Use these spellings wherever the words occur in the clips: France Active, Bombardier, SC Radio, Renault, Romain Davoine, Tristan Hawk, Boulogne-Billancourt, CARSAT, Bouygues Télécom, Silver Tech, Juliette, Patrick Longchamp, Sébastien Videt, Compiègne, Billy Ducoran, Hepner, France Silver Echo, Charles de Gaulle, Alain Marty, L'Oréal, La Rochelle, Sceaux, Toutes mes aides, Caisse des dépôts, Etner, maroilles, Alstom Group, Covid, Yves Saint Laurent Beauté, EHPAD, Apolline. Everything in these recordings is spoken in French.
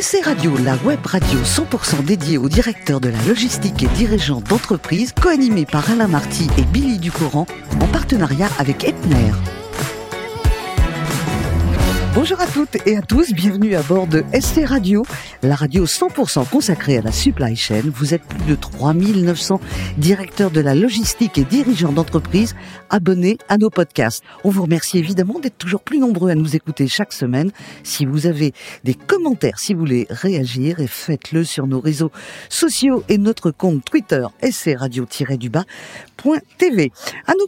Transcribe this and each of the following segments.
SC Radio, la web radio 100% dédiée aux directeurs de la logistique et dirigeants d'entreprises, co-animée par Alain Marty et Billy Ducoran, en partenariat avec Etner. Bonjour à toutes et à tous, bienvenue à bord de SC Radio, la radio 100% consacrée à la supply chain. Vous êtes plus de 3900 directeurs de la logistique et dirigeants d'entreprises abonnés à nos podcasts. On vous remercie évidemment d'être toujours plus nombreux à nous écouter chaque semaine. Si vous avez des commentaires, si vous voulez réagir, faites-le sur nos réseaux sociaux et notre compte Twitter scradio-du-bas.tv. À mes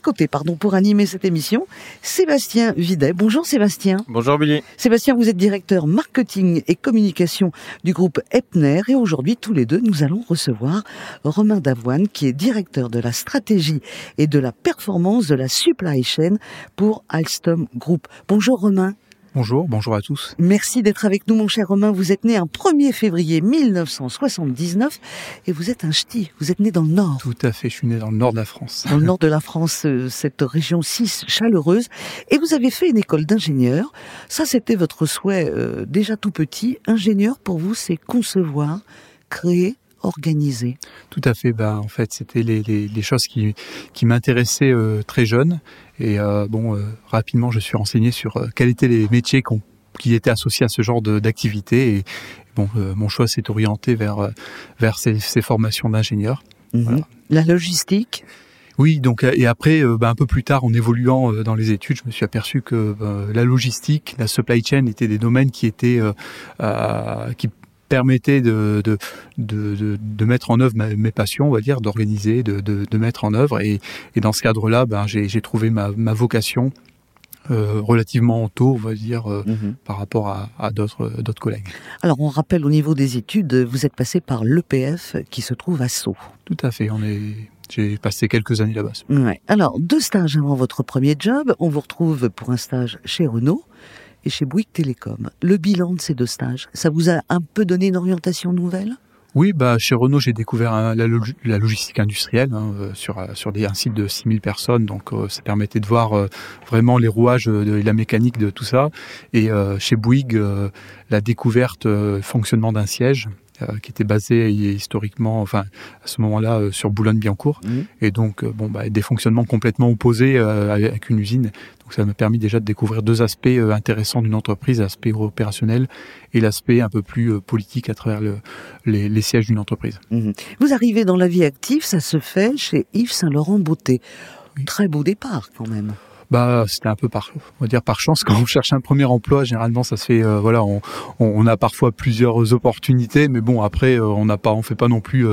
côtés, pour animer cette émission, Sébastien Videt. Bonjour Sébastien. Bonjour Billy. Sébastien, vous êtes directeur marketing et communication du groupe Hepner et aujourd'hui, tous les deux, nous allons recevoir Romain Davoine qui est directeur de la stratégie et de la performance de la supply chain pour Alstom Group. Bonjour Romain. Bonjour, bonjour à tous. Merci d'être avec nous mon cher Romain, vous êtes né un 1er février 1979 et vous êtes un ch'ti, vous êtes né dans le Nord. Tout à fait, je suis né dans le Nord de la France. Dans le Nord de la France, cette région si chaleureuse, et vous avez fait une école d'ingénieur, ça c'était votre souhait déjà tout petit. Ingénieur pour vous c'est concevoir, créer, organiser. Tout à fait, en fait c'était les choses qui m'intéressaient très jeune. Et rapidement, je suis renseigné sur quels étaient les métiers qui étaient associés à ce genre d'activité. Et mon choix s'est orienté vers ces formations d'ingénieur. Mmh. Voilà. La logistique. Oui, donc et après, un peu plus tard, en évoluant dans les études, je me suis aperçu que la logistique, la supply chain étaient des domaines qui étaient qui permettait de mettre en œuvre mes passions, on va dire, d'organiser, de mettre en œuvre. Et dans ce cadre-là, j'ai trouvé ma vocation relativement tôt, on va dire, par rapport à d'autres collègues. Alors, on rappelle au niveau des études, vous êtes passé par l'EPF qui se trouve à Sceaux. Tout à fait, j'ai passé quelques années là-bas. Ouais. Alors, 2 stages avant votre premier job. On vous retrouve pour un stage chez Renault et chez Bouygues Télécom. Le bilan de ces 2 stages, ça vous a un peu donné une orientation nouvelle ? Oui, chez Renault, j'ai découvert la logistique industrielle sur un site de 6000 personnes. Donc, ça permettait de voir vraiment les rouages et la mécanique de tout ça. Et chez Bouygues, la découverte, fonctionnement d'un siège qui était basé historiquement, à ce moment-là, sur Boulogne-Billancourt. Mmh. Et donc, des fonctionnements complètement opposés avec une usine. Donc, ça m'a permis déjà de découvrir 2 aspects intéressants d'une entreprise, l'aspect opérationnel et l'aspect un peu plus politique à travers les sièges d'une entreprise. Mmh. Vous arrivez dans la vie active, ça se fait chez Yves Saint Laurent Beauté. Oui. Très beau départ, quand même. C'était un peu par chance. Quand on cherche un premier emploi, généralement ça se fait on a parfois plusieurs opportunités, mais après on fait pas non plus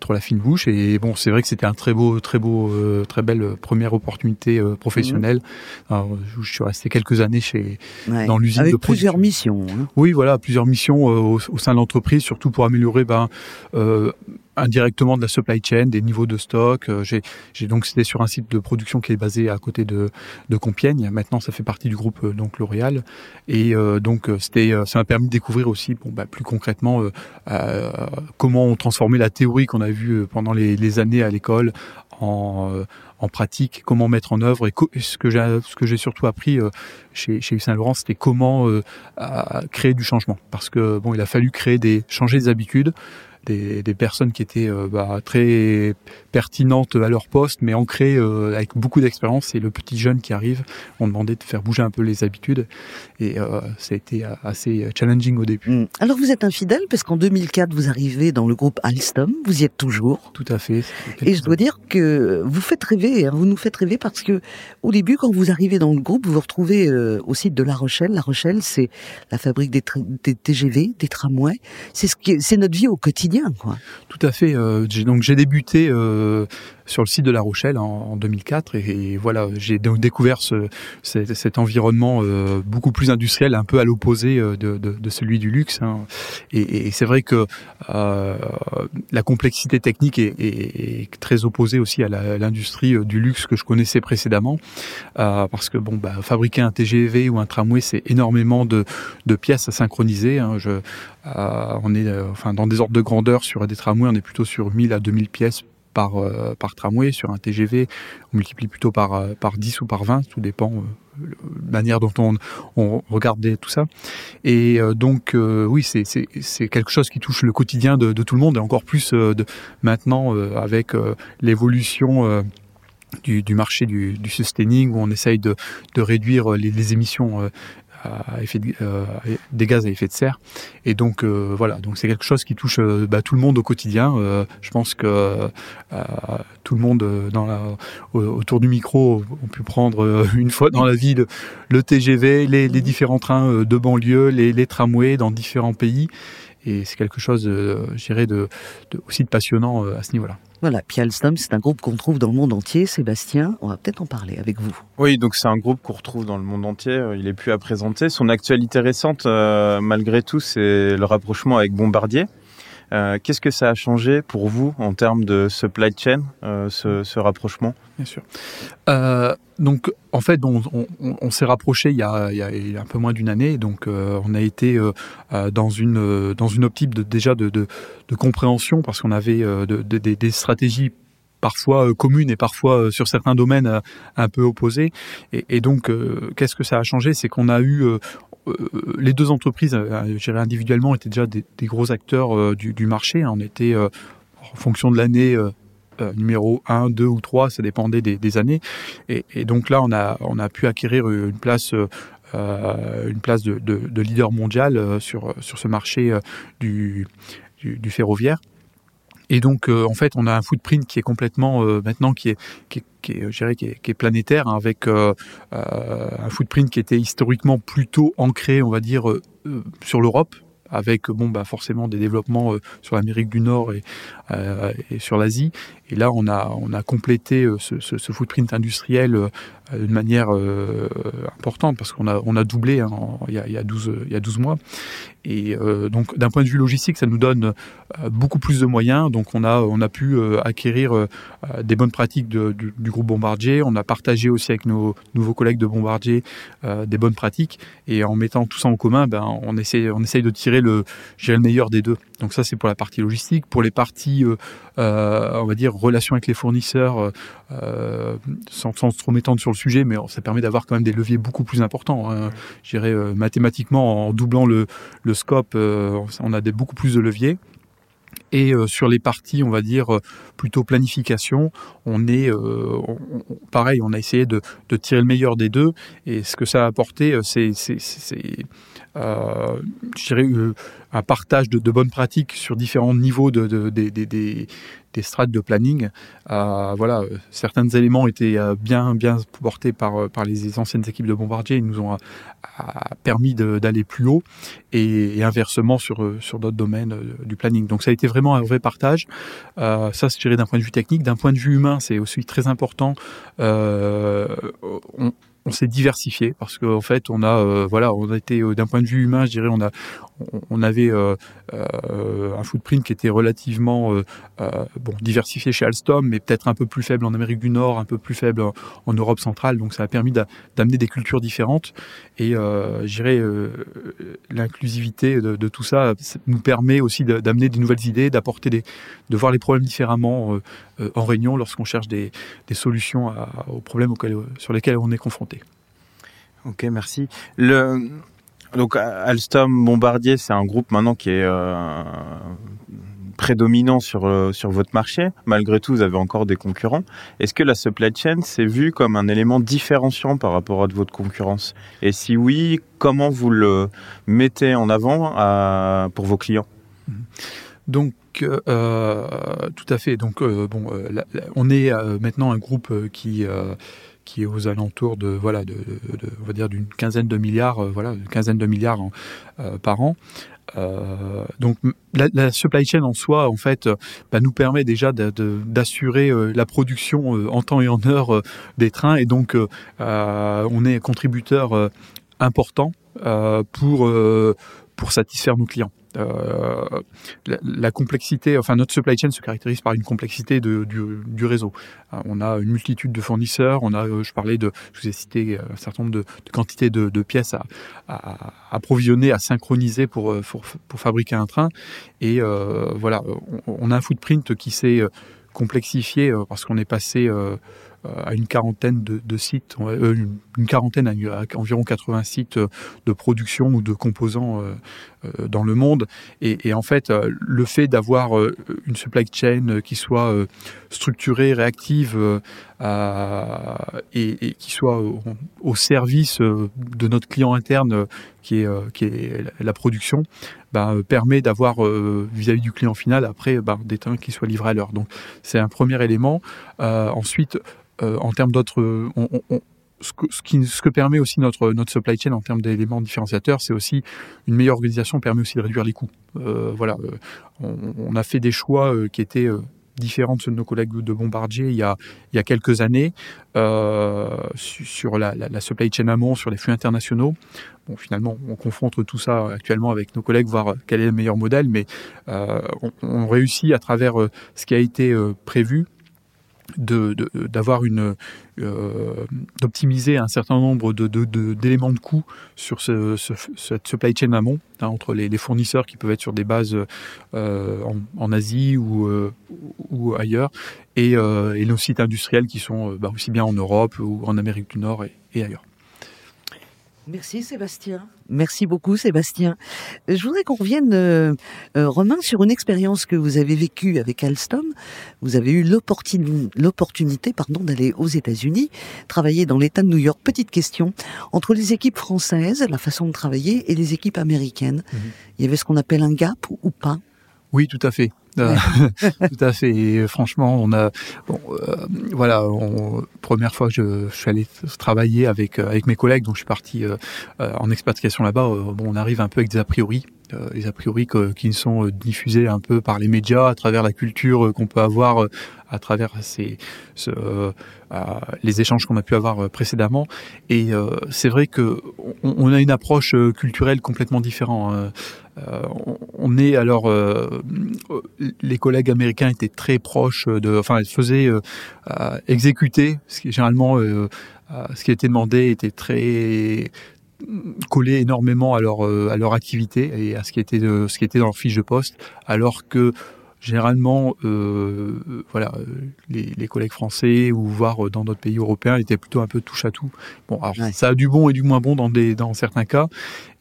trop la fine bouche. Et c'est vrai que c'était un très belle première opportunité professionnelle. Alors, je suis resté quelques années dans l'usine avec de production. Plusieurs missions. Hein. Oui, voilà, plusieurs missions au sein de l'entreprise, surtout pour améliorer indirectement de la supply chain, des niveaux de stock. J'ai donc c'était sur un site de production qui est basé à côté de Compiègne. Maintenant, ça fait partie du groupe L'Oréal. Et ça m'a permis de découvrir aussi, plus concrètement, comment on transformait la théorie qu'on a vue pendant les années à l'école en pratique, comment mettre en œuvre. Et ce que j'ai surtout appris chez Yves Saint Laurent, c'était comment créer du changement. Parce que il a fallu changer des habitudes. Des personnes qui étaient très pertinentes à leur poste, mais ancrées avec beaucoup d'expérience. Et le petit jeune qui arrive, on demandait de faire bouger un peu les habitudes. Et ça a été assez challenging au début. Alors vous êtes infidèle, parce qu'en 2004, vous arrivez dans le groupe Alstom. Vous y êtes toujours. Tout à fait. Et je dois dire que vous faites rêver. Vous nous faites rêver parce que au début, quand vous arrivez dans le groupe, vous vous retrouvez au site de La Rochelle. La Rochelle, c'est la fabrique des TGV, des tramways. C'est notre vie au quotidien. Quoi. Tout à fait. J'ai débuté sur le site de La Rochelle en 2004 et voilà, j'ai donc découvert cet environnement beaucoup plus industriel, un peu à l'opposé de celui du luxe. Hein. Et c'est vrai que la complexité technique est très opposée aussi à l'industrie du luxe que je connaissais précédemment, parce que fabriquer un TGV ou un tramway, c'est énormément de pièces à synchroniser. Hein. On est dans des ordres de grandeur sur des tramways, on est plutôt sur 1000 à 2000 pièces par tramway. Sur un TGV, on multiplie plutôt par 10 ou par 20, tout dépend manière dont on regarde tout ça. Et donc, oui, c'est quelque chose qui touche le quotidien de tout le monde, et encore plus maintenant avec l'évolution du marché du sustaining, où on essaye de réduire les émissions des gaz à effet de serre. Et donc voilà, donc c'est quelque chose qui touche tout le monde au quotidien. Je pense que tout le monde autour du micro ont pu prendre une fois dans la vie le TGV, les différents trains de banlieue, les tramways dans différents pays. Et c'est quelque chose, je dirais, aussi de passionnant à ce niveau-là. Voilà, puis Alstom, c'est un groupe qu'on trouve dans le monde entier. Sébastien, on va peut-être en parler avec vous. Oui, donc c'est un groupe qu'on retrouve dans le monde entier. Il est plus à présenter. Son actualité récente, malgré tout, c'est le rapprochement avec Bombardier. Qu'est-ce que ça a changé pour vous en termes de supply chain, ce rapprochement ? Bien sûr. Donc, en fait, on s'est rapproché il y a un peu moins d'une année. Donc, on a été dans une optique de compréhension, parce qu'on avait des stratégies parfois communes et parfois sur certains domaines un peu opposés. Et donc, qu'est-ce que ça a changé ? C'est qu'on a eu... les deux entreprises, individuellement, étaient déjà des gros acteurs du marché. On était, en fonction de l'année, numéro 1, 2 ou 3, ça dépendait des années. Et donc là, on a pu acquérir une place de leader mondial sur ce marché du ferroviaire. Et donc, en fait, on a un footprint qui est complètement, maintenant, qui est planétaire, hein, avec un footprint qui était historiquement plutôt ancré, on va dire, sur l'Europe, avec forcément des développements sur l'Amérique du Nord et sur l'Asie. Et là, on a complété ce footprint industriel d'une manière importante, parce qu'on a doublé, hein, il y a 12 mois. Et donc, d'un point de vue logistique, ça nous donne beaucoup plus de moyens. Donc, on a pu acquérir des bonnes pratiques du groupe Bombardier. On a partagé aussi avec nos nouveaux collègues de Bombardier des bonnes pratiques. Et en mettant tout ça en commun, on essaye de tirer le meilleur des deux. Donc ça, c'est pour la partie logistique. Pour les parties, on va dire, relations avec les fournisseurs, sans trop m'étendre sur le sujet, mais ça permet d'avoir quand même des leviers beaucoup plus importants, hein. Je dirais, mathématiquement, en doublant le scope, on a beaucoup plus de leviers. Et sur les parties, on va dire, plutôt planification, pareil, on a essayé de tirer le meilleur des deux. Et ce que ça a apporté, c'est je dirais, un partage de bonnes pratiques sur différents niveaux des strates de planning. Voilà, certains éléments étaient bien portés par les anciennes équipes de Bombardier. Ils nous ont permis d'aller plus haut, et inversement sur d'autres domaines du planning. Donc ça a été vraiment un vrai partage. Ça, je dirais, d'un point de vue technique. D'un point de vue humain, c'est aussi très important. On s'est diversifié, parce qu'en fait, on a été, d'un point de vue humain, je dirais, on avait un footprint qui était relativement diversifié chez Alstom, mais peut-être un peu plus faible en Amérique du Nord, un peu plus faible en Europe centrale. Donc, ça a permis d'amener des cultures différentes. Et je dirais, l'inclusivité de tout ça nous permet aussi d'amener des nouvelles idées, de voir les problèmes différemment en réunion, lorsqu'on cherche des solutions aux problèmes sur lesquels on est confronté. Ok, merci. Donc Alstom, Bombardier, c'est un groupe maintenant qui est prédominant sur votre marché. Malgré tout, vous avez encore des concurrents. Est-ce que la supply chain s'est vue comme un élément différenciant par rapport à de votre concurrence ? Et si oui, comment vous le mettez en avant pour vos clients ? Donc, tout à fait. Donc, on est maintenant un groupe qui est aux alentours on va dire d'une quinzaine de milliards, par an. Donc la supply chain en soi, en fait, nous permet déjà d'assurer la production en temps et en heure des trains, et donc on est contributeur important pour satisfaire nos clients. La complexité, notre supply chain se caractérise par une complexité du réseau. On a une multitude de fournisseurs, je vous ai cité un certain nombre de quantités de pièces à approvisionner, à synchroniser pour fabriquer un train. Et on a un footprint qui s'est complexifié, parce qu'on est passé à une quarantaine de sites, une quarantaine à environ 80 sites de production ou de composants dans le monde. Et en fait, le fait d'avoir une supply chain qui soit structurée, réactive et qui soit au service de notre client interne qui est la production, permet d'avoir vis-à-vis du client final après des trains qui soient livrés à l'heure. Donc c'est un premier élément. Ensuite, en termes d'autres, ce que permet aussi notre supply chain en termes d'éléments différenciateurs, c'est aussi une meilleure organisation permet aussi de réduire les coûts. On a fait des choix qui étaient différents de ceux de nos collègues de Bombardier il y a quelques années sur la supply chain amont, sur les flux internationaux. Bon, finalement, on confronte tout ça actuellement avec nos collègues, voir quel est le meilleur modèle, mais on réussit à travers ce qui a été prévu d'optimiser un certain nombre d'éléments de coût sur cette supply chain amont, entre les fournisseurs qui peuvent être sur des bases en Asie ou ailleurs, et nos sites industriels qui sont aussi bien en Europe ou en Amérique du Nord et ailleurs. Merci Sébastien. Merci beaucoup Sébastien. Je voudrais qu'on revienne, Romain, sur une expérience que vous avez vécue avec Alstom. Vous avez eu l'opportunité d'aller aux États-Unis, travailler dans l'État de New York. Petite question, entre les équipes françaises, la façon de travailler, et les équipes américaines, il y avait ce qu'on appelle un gap ou pas? Oui, tout à fait. Tout à fait. Et franchement, première fois que je suis allé travailler avec mes collègues, donc je suis parti en expatriation là-bas. On arrive un peu avec des a priori. Les a priori qui sont diffusés un peu par les médias, à travers la culture qu'on peut avoir, à travers les échanges qu'on a pu avoir précédemment. Et c'est vrai qu'on a une approche culturelle complètement différente. Les collègues américains étaient très proches ils faisaient exécuter ce qui généralement ce qui était demandé était très coller énormément à leur activité et à ce qui était dans leur fiche de poste, alors que généralement les collègues français ou voire dans d'autres pays européens étaient plutôt un peu touche à tout. Ça a du bon et du moins bon dans certains cas,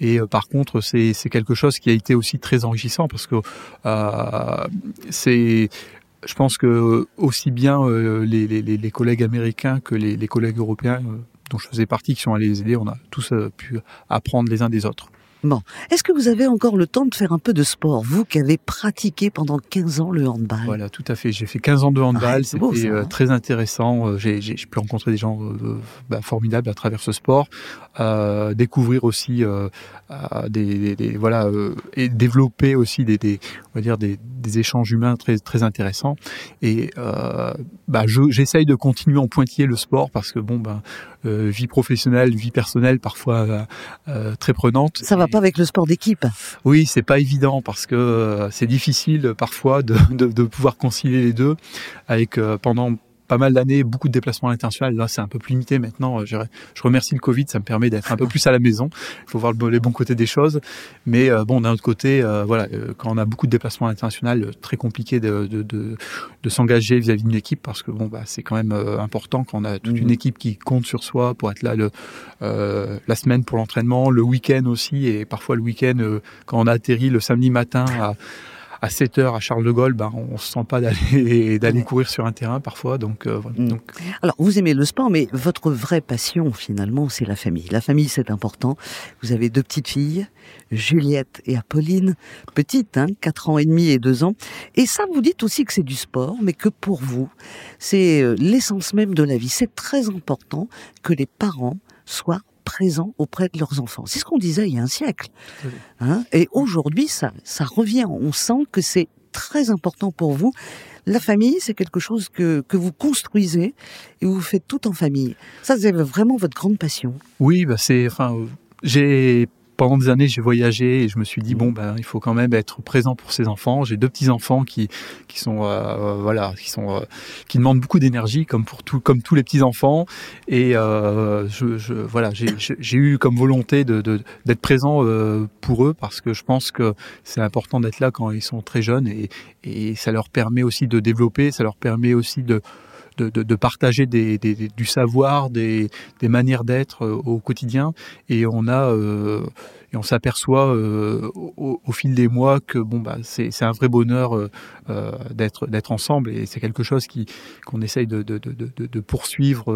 et par contre c'est quelque chose qui a été aussi très enrichissant, parce que je pense que aussi bien les collègues américains que les collègues européens dont je faisais partie, qui sont allés les aider, on a tous pu apprendre les uns des autres. Bon. Est-ce que vous avez encore le temps de faire un peu de sport, vous qui avez pratiqué pendant 15 ans le handball? Voilà, tout à fait. J'ai fait 15 ans de handball, c'était beau, ça, très intéressant. J'ai pu rencontrer des gens formidables à travers ce sport, découvrir aussi et développer aussi des échanges humains très très intéressants. Et j'essaye de continuer en pointillé le sport, parce que vie professionnelle, vie personnelle parfois très prenante. Ça va pas avec le sport d'équipe. Oui, c'est pas évident, parce que c'est difficile parfois de pouvoir concilier les deux, avec pendant pas mal d'années beaucoup de déplacements à l'international. Là, c'est un peu plus limité maintenant. Je remercie le Covid, ça me permet d'être un peu plus à la maison. Il faut voir les bons côtés des choses, mais d'un autre côté, quand on a beaucoup de déplacements à l'international, très compliqué de s'engager vis-à-vis d'une équipe, parce que c'est quand même important quand on a toute une équipe qui compte sur soi pour être là la semaine pour l'entraînement, le week-end aussi, et parfois le week-end quand on a atterri le samedi matin à 7h à Charles de Gaulle, on se sent pas d'aller courir sur un terrain parfois. Donc. Alors, vous aimez le sport, mais votre vraie passion, finalement, c'est la famille. La famille, c'est important. Vous avez deux petites filles, Juliette et Apolline, petites, 4 ans et demi et 2 ans. Et ça, vous dites aussi que c'est du sport, mais que pour vous, c'est l'essence même de la vie. C'est très important que les parents soient présents auprès de leurs enfants. C'est ce qu'on disait il y a un siècle. Et aujourd'hui, ça revient. On sent que c'est très important pour vous. La famille, c'est quelque chose que vous construisez et vous faites tout en famille. Ça, c'est vraiment votre grande passion. Oui, pendant des années, j'ai voyagé et je me suis dit il faut quand même être présent pour ses enfants. J'ai 2 petits enfants qui qui demandent beaucoup d'énergie, comme tous les petits enfants. Et j'ai eu comme volonté d'être présent pour eux, parce que je pense que c'est important d'être là quand ils sont très jeunes, et ça leur permet aussi de développer, ça leur permet aussi de de partager du savoir, des manières d'être au quotidien. Et on s'aperçoit au fil des mois que c'est un vrai bonheur d'être ensemble, et c'est quelque chose qu'on essaye de poursuivre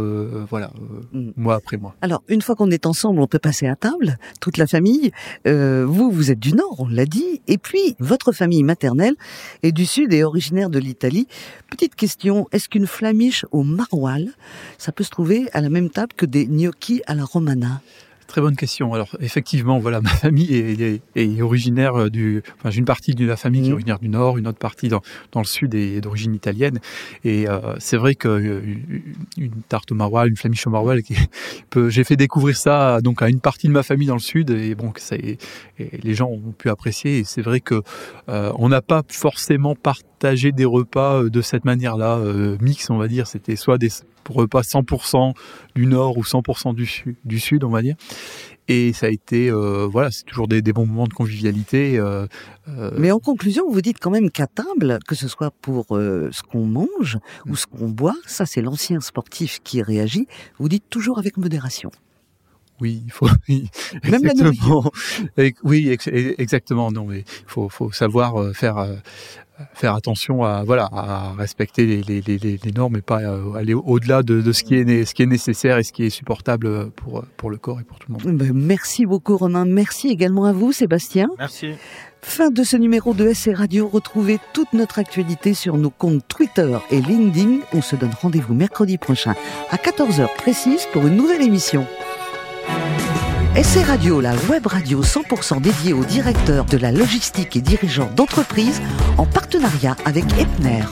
mois après mois. Alors une fois qu'on est ensemble, on peut passer à table toute la famille. Vous êtes du Nord, on l'a dit, et puis votre famille maternelle est du Sud et originaire de l'Italie. Petite question, est-ce qu'une flamiche aux maroilles, ça peut se trouver à la même table que des gnocchis à la romana ? Très bonne question. Alors effectivement, ma famille est originaire j'ai une partie de la famille qui est originaire du Nord, une autre partie dans le Sud et d'origine italienne. Et c'est vrai que une tarte aux maroilles, une flamiche aux maroilles, j'ai fait découvrir ça à une partie de ma famille dans le Sud, et les gens ont pu apprécier. Et c'est vrai que on n'a pas forcément partagé des repas de cette manière-là, mix, on va dire. C'était soit des repas 100% du Nord ou 100% du Sud, on va dire. Et ça a été, c'est toujours des bons moments de convivialité. Mais en conclusion, vous dites quand même qu'à table, que ce soit pour ce qu'on mange ou ce qu'on boit, ça c'est l'ancien sportif qui réagit, vous dites toujours avec modération. Oui, il faut. Oui, même exactement. Oui, exactement. Non, mais il faut savoir faire attention à respecter les normes et pas aller au-delà de ce qui est nécessaire et ce qui est supportable pour le corps et pour tout le monde. Merci beaucoup Romain, merci également à vous Sébastien. Merci. Fin de ce numéro de SC Radio, retrouvez toute notre actualité sur nos comptes Twitter et LinkedIn. On se donne rendez-vous mercredi prochain à 14h précise pour une nouvelle émission. SC Radio, la web radio 100% dédiée aux directeurs de la logistique et dirigeants d'entreprises en partenariat avec Etner.